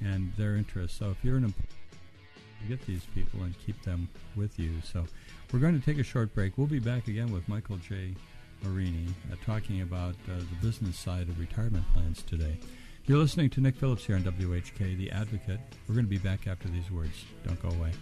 and their interests. So if you're an employee, you get these people and keep them with you. So we're going to take a short break. We'll be back again with Michael J. Marini uh, talking about uh, the business side of retirement plans today. You're listening to Nick Phillips here on W H K, The Advocate. We're going to be back after these words. Don't go away.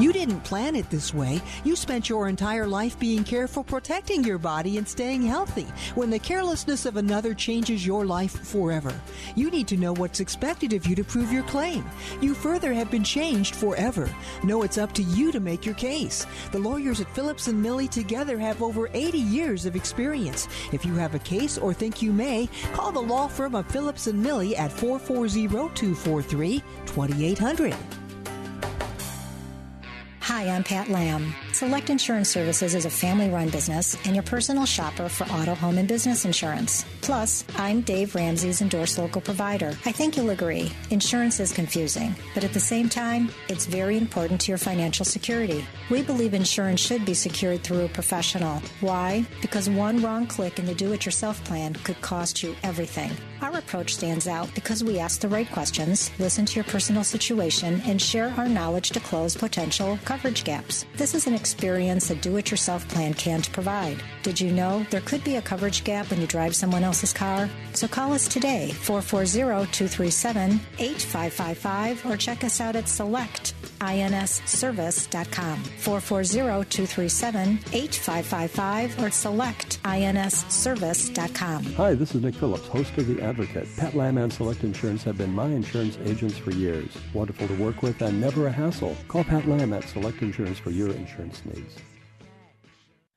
You didn't plan it this way. You spent your entire life being careful, protecting your body and staying healthy. When the carelessness of another changes your life forever, you need to know what's expected of you to prove your claim. You further have been changed forever. No, it's up to you to make your case. The lawyers at Phillips and Millie together have over eighty years of experience. If you have a case or think you may, call the law firm of Phillips and Millie at four four zero, two four three, two eight zero zero. Hi, I'm Pat Lamb. Select Insurance Services is a family-run business and your personal shopper for auto, home, and business insurance. Plus, I'm Dave Ramsey's endorsed local provider. I think you'll agree, insurance is confusing, but at the same time, it's very important to your financial security. We believe insurance should be secured through a professional. Why? Because one wrong click in the do-it-yourself plan could cost you everything. Our approach stands out because we ask the right questions, listen to your personal situation, and share our knowledge to close potential coverage gaps. This is an experience a do-it-yourself plan can't provide. Did you know there could be a coverage gap when you drive someone else's car? So call us today, four four zero, two three seven, eight five five five, or check us out at select ins service dot com, four four zero, two three seven, eight five five five, or select ins service dot com. Hi, this is Nick Phillips, host of The Advocate. Pat Lamb and Select Insurance have been my insurance agents for years. Wonderful to work with and never a hassle. Call Pat Lamb at Select Insurance for your insurance needs.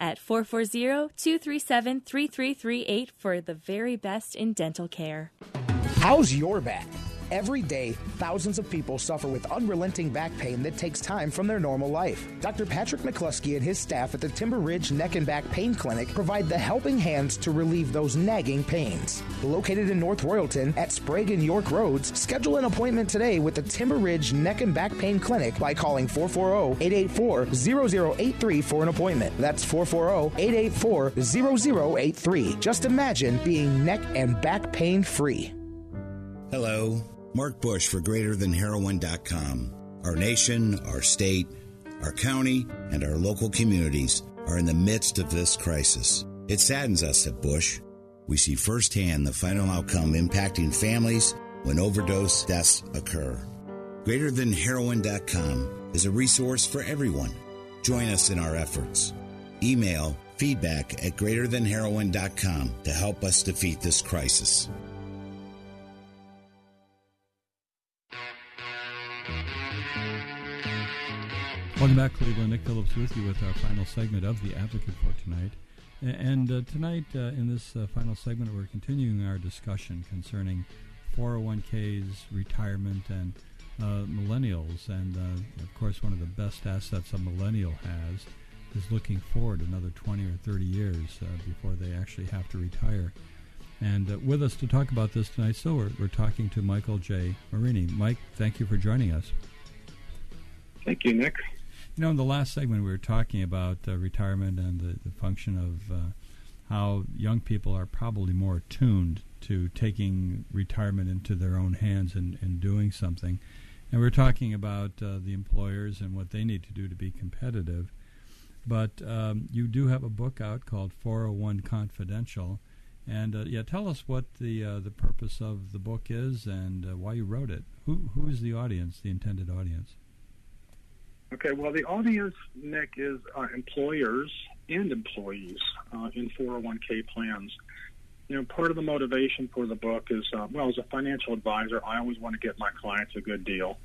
at four four zero, two three seven, three three three eight for the very best in dental care. How's your back? Every day, thousands of people suffer with unrelenting back pain that takes time from their normal life. Doctor Patrick McCluskey and his staff at the Timber Ridge Neck and Back Pain Clinic provide the helping hands to relieve those nagging pains. Located in North Royalton at Sprague and York Roads, schedule an appointment today with the Timber Ridge Neck and Back Pain Clinic by calling four four zero, eight eight four, zero zero eight three for an appointment. That's four four zero, eight eight four, zero zero eight three. Just imagine being neck and back pain free. Hello. Mark Bush for Greater Than Heroin dot com. Our nation, our state, our county, and our local communities are in the midst of this crisis. It saddens us at Bush. We see firsthand the final outcome impacting families when overdose deaths occur. Greater Than Heroin dot com is a resource for everyone. Join us in our efforts. Email feedback at Greater Than Heroin dot com to help us defeat this crisis. Welcome back, Cleveland. Nick Phillips with you with our final segment of The Advocate for tonight. And uh, tonight, uh, in this uh, final segment, we're continuing our discussion concerning four oh one Ks, retirement, and uh, millennials. And, uh, of course, one of the best assets a millennial has is looking forward another twenty or thirty years uh, before they actually have to retire. And uh, with us to talk about this tonight, so we're, we're talking to Michael J. Marini. Mike, thank you for joining us. Thank you, Nick. You know, in the last segment, we were talking about uh, retirement and the, the function of uh, how young people are probably more attuned to taking retirement into their own hands and, and doing something. And we were talking about uh, the employers and what they need to do to be competitive. But um, you do have a book out called four oh one Confidential. And, uh, yeah, tell us what the uh, the purpose of the book is and uh, why you wrote it. Who Who is the audience, the intended audience? Okay, well, the audience, Nick, is uh, employers and employees uh, in four oh one k plans. you know, part of the motivation for the book is, um, well, as a financial advisor, I always want to get my clients a good deal.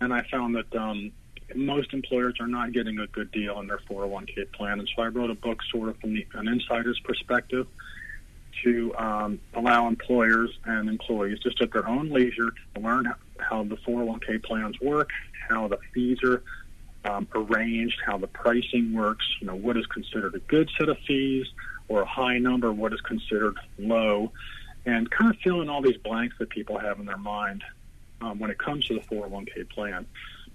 And I found that um, most employers are not getting a good deal in their four oh one k plan. And so I wrote a book sort of from the, an insider's perspective to um, allow employers and employees just at their own leisure to learn how the four oh one k plans work, how the fees are um, arranged, how the pricing works, you know, what is considered a good set of fees or a high number, what is considered low, and kind of fill in all these blanks that people have in their mind um, when it comes to the four oh one k plan.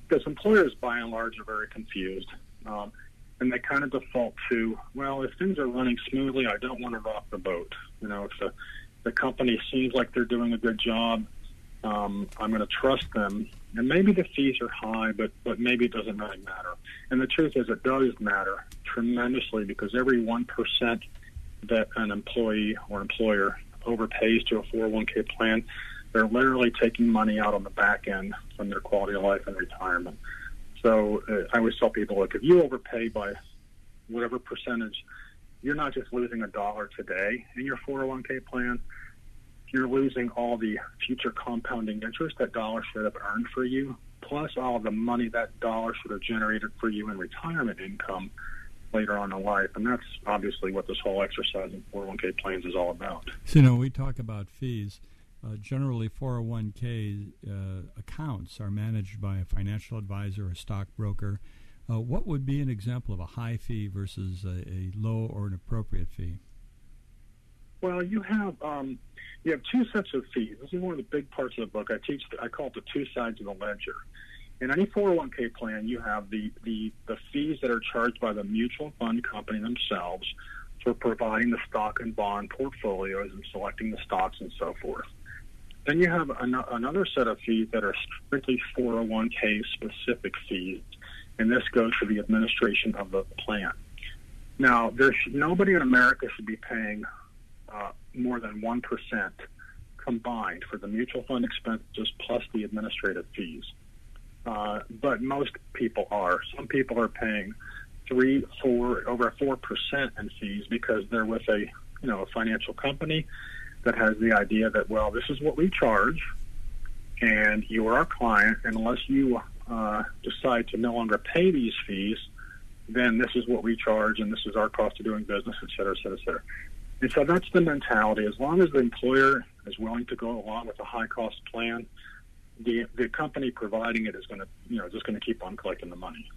Because employers, by and large, are very confused, um, and they kind of default to, well, if things are running smoothly, I don't want to rock the boat. You know, if the, the company seems like they're doing a good job, um, I'm going to trust them. And maybe the fees are high, but, but maybe it doesn't really matter. And the truth is it does matter tremendously, because every one percent that an employee or employer overpays to a four oh one k plan, they're literally taking money out on the back end from their quality of life and retirement. So uh, I always tell people, look, if you overpay by whatever percentage, you're not just losing a dollar today in your four oh one k plan. You're losing all the future compounding interest that dollar should have earned for you, plus all the money that dollar should have generated for you in retirement income later on in life. And that's obviously what this whole exercise in four oh one k plans is all about. So, you know, we talk about fees. Uh, generally, four oh one k uh, accounts are managed by a financial advisor or a stockbroker. Uh, what would be an example of a high fee versus a, a low or an appropriate fee? Well, you have um, you have two sets of fees. This is one of the big parts of the book. I teach. I call it the two sides of the ledger. In any four oh one k plan, you have the, the, the fees that are charged by the mutual fund company themselves for providing the stock and bond portfolios and selecting the stocks and so forth. Then you have an- another set of fees that are strictly four oh one k specific fees, and this goes to the administration of the plan. Now, there's nobody in America should be paying uh, more than one percent combined for the mutual fund expenses plus the administrative fees. Uh, but most people are. Some people are paying three, four, over four percent in fees because they're with a, you know, a financial company that has the idea that, well, this is what we charge, and you are our client. Unless you uh, decide to no longer pay these fees, then this is what we charge, and this is our cost of doing business, et cetera, et cetera, et cetera. And so that's the mentality. As long as the employer is willing to go along with a high-cost plan, the the company providing it is going to, you know, just going to keep on collecting the money.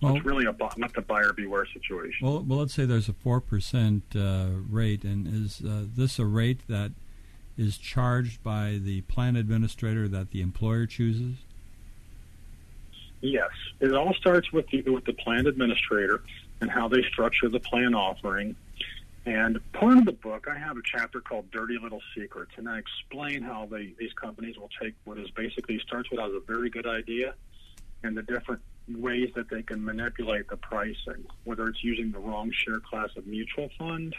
Well, so it's really a not the buyer beware situation. Well, well, let's say there's a four percent uh, rate, and is uh, this a rate that is charged by the plan administrator that the employer chooses? Yes, it all starts with the, with the plan administrator and how they structure the plan offering. And part of the book, I have a chapter called Dirty Little Secrets, and I explain how they, these companies will take what is basically starts with as a very good idea and the different ways that they can manipulate the pricing, whether it's using the wrong share class of mutual fund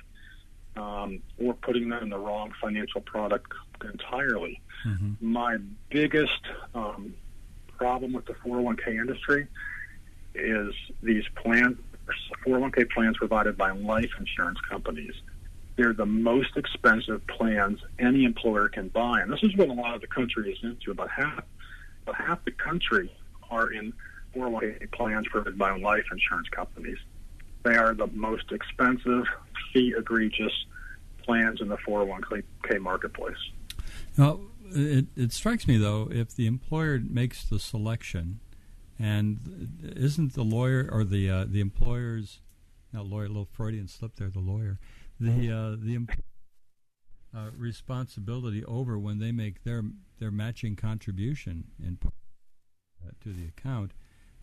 um, or putting them in the wrong financial product entirely. Mm-hmm. My biggest um, problem with the four oh one k industry is these plans. four oh one k plans provided by life insurance companies. They're the most expensive plans any employer can buy, and this is what a lot of the country is into. About half, about half the country are in four oh one k plans provided by life insurance companies. They are the most expensive, fee egregious plans in the four oh one k marketplace. Now, it, it strikes me though, if the employer makes the selection. And isn't the lawyer or the uh, the employer's not lawyer, little Freudian slip there, the lawyer, the uh, the em- uh, responsibility over when they make their their matching contribution in uh, to the account?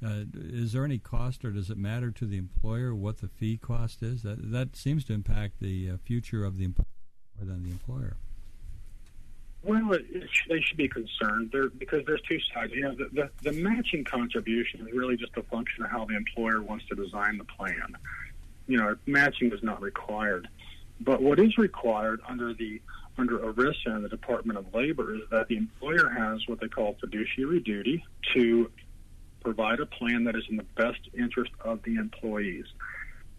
Uh, is there any cost, or does it matter to the employer what the fee cost is? That that seems to impact the uh, future of the employer more than the employer. Well, it, it, they should be concerned there, because there's two sides. You know, the, the, the matching contribution is really just a function of how the employer wants to design the plan. You know, matching is not required. But what is required under the under ERISA and the Department of Labor is that the employer has what they call fiduciary duty to provide a plan that is in the best interest of the employees,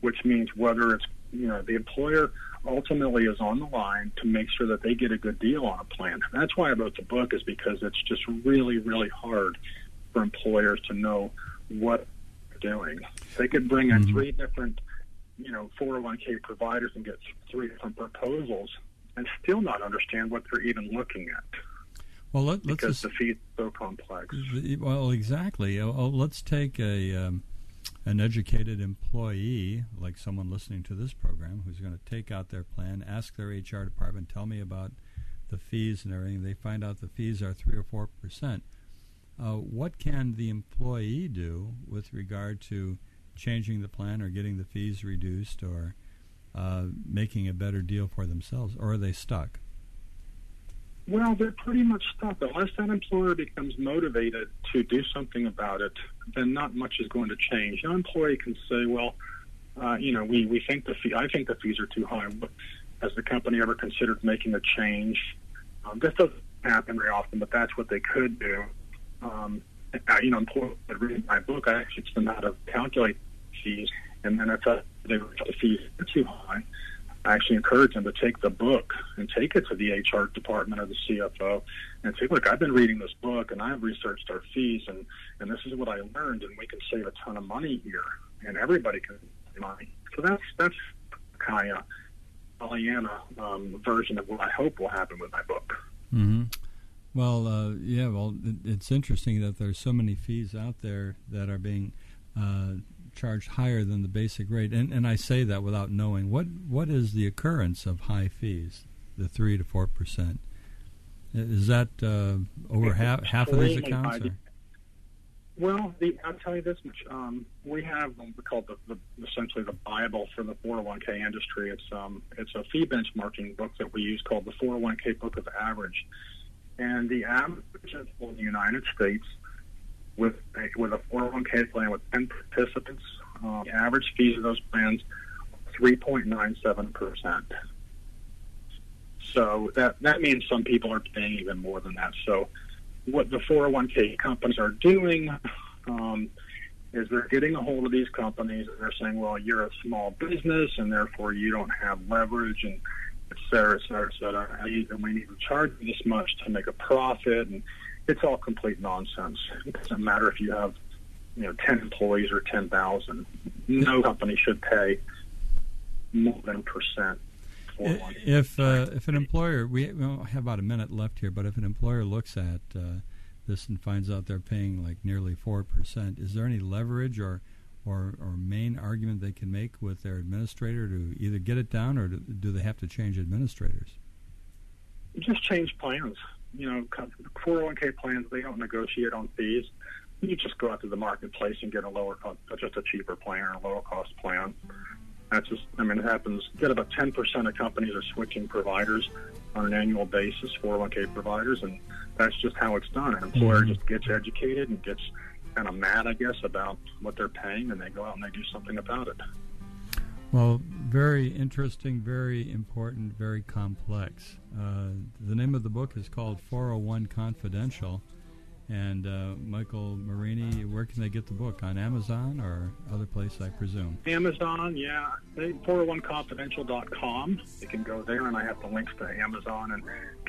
which means whether it's you know, the employer ultimately is on the line to make sure that they get a good deal on a plan. And that's why I wrote the book, is because it's just really, really hard for employers to know what they're doing. They could bring in mm-hmm. three different, you know, four oh one k providers and get three different proposals and still not understand what they're even looking at. Well, let, let's because the fee's so complex. Well, exactly. Oh, let's take a um, an educated employee, like someone listening to this program, who's going to take out their plan, ask their H R department, tell me about the fees and everything. They find out the fees are three or four percent. Uh, what can the employee do with regard to changing the plan or getting the fees reduced or uh, making a better deal for themselves? Or are they stuck? Well, they're pretty much stuck. Unless that employer becomes motivated to do something about it, then not much is going to change. An employee can say, well, uh, you know, we, we think the fee, I think the fees are too high. Has the company ever considered making a change? Um, this doesn't happen very often, but that's what they could do. Um, you know, reading my book, I actually sent them out to calculate fees, and then I thought they were the fees are too high. I actually encourage them to take the book and take it to the H R department or the C F O and say, look, I've been reading this book and I've researched our fees, and, and this is what I learned, and we can save a ton of money here, and everybody can save money. So that's that's kind of Pollyanna um, version of what I hope will happen with my book. Mm-hmm. Well, uh, yeah, well, it's interesting that there's so many fees out there that are being uh, charged higher than the basic rate, and and I say that without knowing what what is the occurrence of high fees, the three to four percent. Is that uh, over half half of these accounts? Or? Well, the, I'll tell you this much: um, we have what we call the, the essentially the Bible for the four oh one k industry. It's um it's a fee benchmarking book that we use called the four oh one k Book of Average, and the average in the United States. With a, with a four oh one k plan with ten participants, um, the average fees of those plans three point nine seven percent. So that, that means some people are paying even more than that. So what the four oh one k companies are doing um, is they're getting a hold of these companies, and they're saying, well, you're a small business, and therefore you don't have leverage, and et cetera, et cetera, et cetera. And we need to charge this much to make a profit, and it's all complete nonsense. It doesn't matter if you have, you know, ten employees or ten thousand. No company should pay more than percent. If uh, if an employer, we, we have about a minute left here, but if an employer looks at uh, this and finds out they're paying like nearly four percent, is there any leverage or, or or main argument they can make with their administrator to either get it down, or do, do they have to change administrators? Just change plans. You know, four oh one k plans, they don't negotiate on fees. You just go out to the marketplace and get a lower cost, just a cheaper plan or a lower cost plan. That's just, I mean, it happens. Get about ten percent of companies are switching providers on an annual basis, four oh one k providers, and that's just how it's done. An employer just gets educated and gets kind of mad, I guess, about what they're paying, and they go out and they do something about it. Well, very interesting, very important, very complex. Uh, the name of the book is called four oh one Confidential. And uh, Michael Marini, where can they get the book? On Amazon or other place, I presume? Amazon, yeah. four oh one confidential dot com. You can go there, and I have the links to Amazon and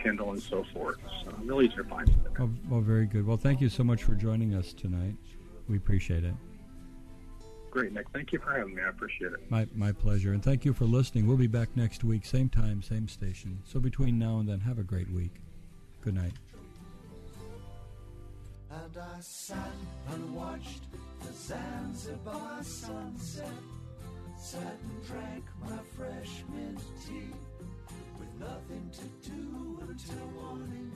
Kindle and so forth. So really easy to find it. Oh, well, very good. Well, thank you so much for joining us tonight. We appreciate it. Great, Nick. Thank you for having me. I appreciate it. My my pleasure. And thank you for listening. We'll be back next week, same time, same station. So between now and then, have a great week. Good night. And I sat and watched the Zanzibar sunset, sat and drank my fresh mint tea, with nothing to do until morning,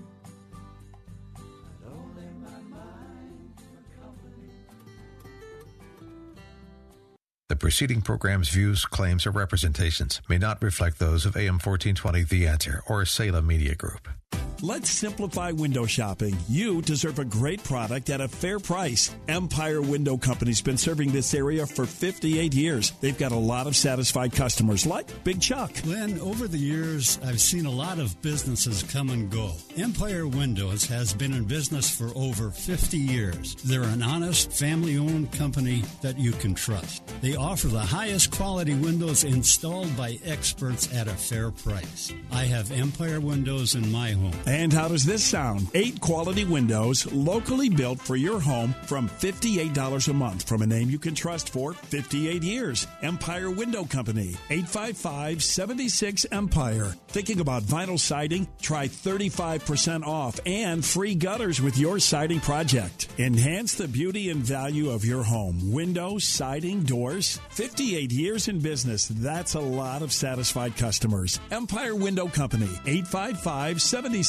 and only my mind. The preceding program's views, claims, or representations may not reflect those of A M fourteen twenty The Answer or Salem Media Group. Let's simplify window shopping. You deserve a great product at a fair price. Empire Window Company's been serving this area for fifty-eight years. They've got a lot of satisfied customers like Big Chuck. Glenn, over the years, I've seen a lot of businesses come and go. Empire Windows has been in business for over fifty years. They're an honest, family-owned company that you can trust. They offer the highest quality windows installed by experts at a fair price. I have Empire Windows in my home. And how does this sound? Eight quality windows, locally built for your home from fifty-eight dollars a month from a name you can trust for fifty-eight years. Empire Window Company, eight five five, seven six, EMPIRE. Thinking about vinyl siding? Try thirty-five percent off and free gutters with your siding project. Enhance the beauty and value of your home. Windows, siding, doors. fifty-eight years in business. That's a lot of satisfied customers. Empire Window Company, eight five five, seven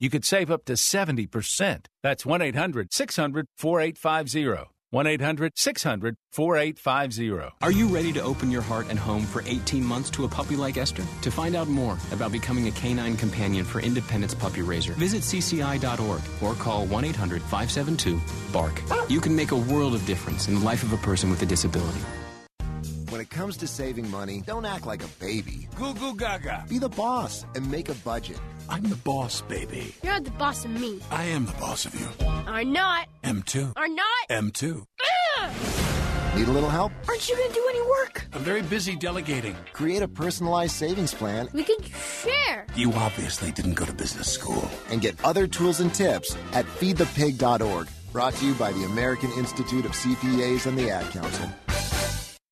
You could save up to seventy percent. That's one eight hundred, six hundred, four eight five zero. one eight hundred, six hundred, four eight five zero. Are you ready to open your heart and home for eighteen months to a puppy like Esther? To find out more about becoming a canine companion for Independence Puppy Raiser, visit C C I dot org or call one eight hundred, five seven two, BARK. You can make a world of difference in the life of a person with a disability. When it comes to saving money, don't act like a baby. Goo goo gaga. Be the boss and make a budget. I'm the boss, baby. You're the boss of me. I am the boss of you. Are not. M two. Are not. M two. Ugh! Need a little help? Aren't you going to do any work? I'm very busy delegating. Create a personalized savings plan. We can share. You obviously didn't go to business school. And get other tools and tips at feed the pig dot org. Brought to you by the American Institute of C P As and the Ad Council.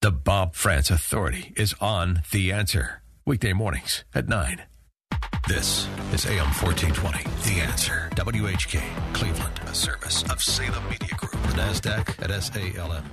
The Bob France Authority is on The Answer. Weekday mornings at nine. This is A M fourteen twenty, The Answer, W H K, Cleveland, a service of Salem Media Group, NASDAQ, at S A L M.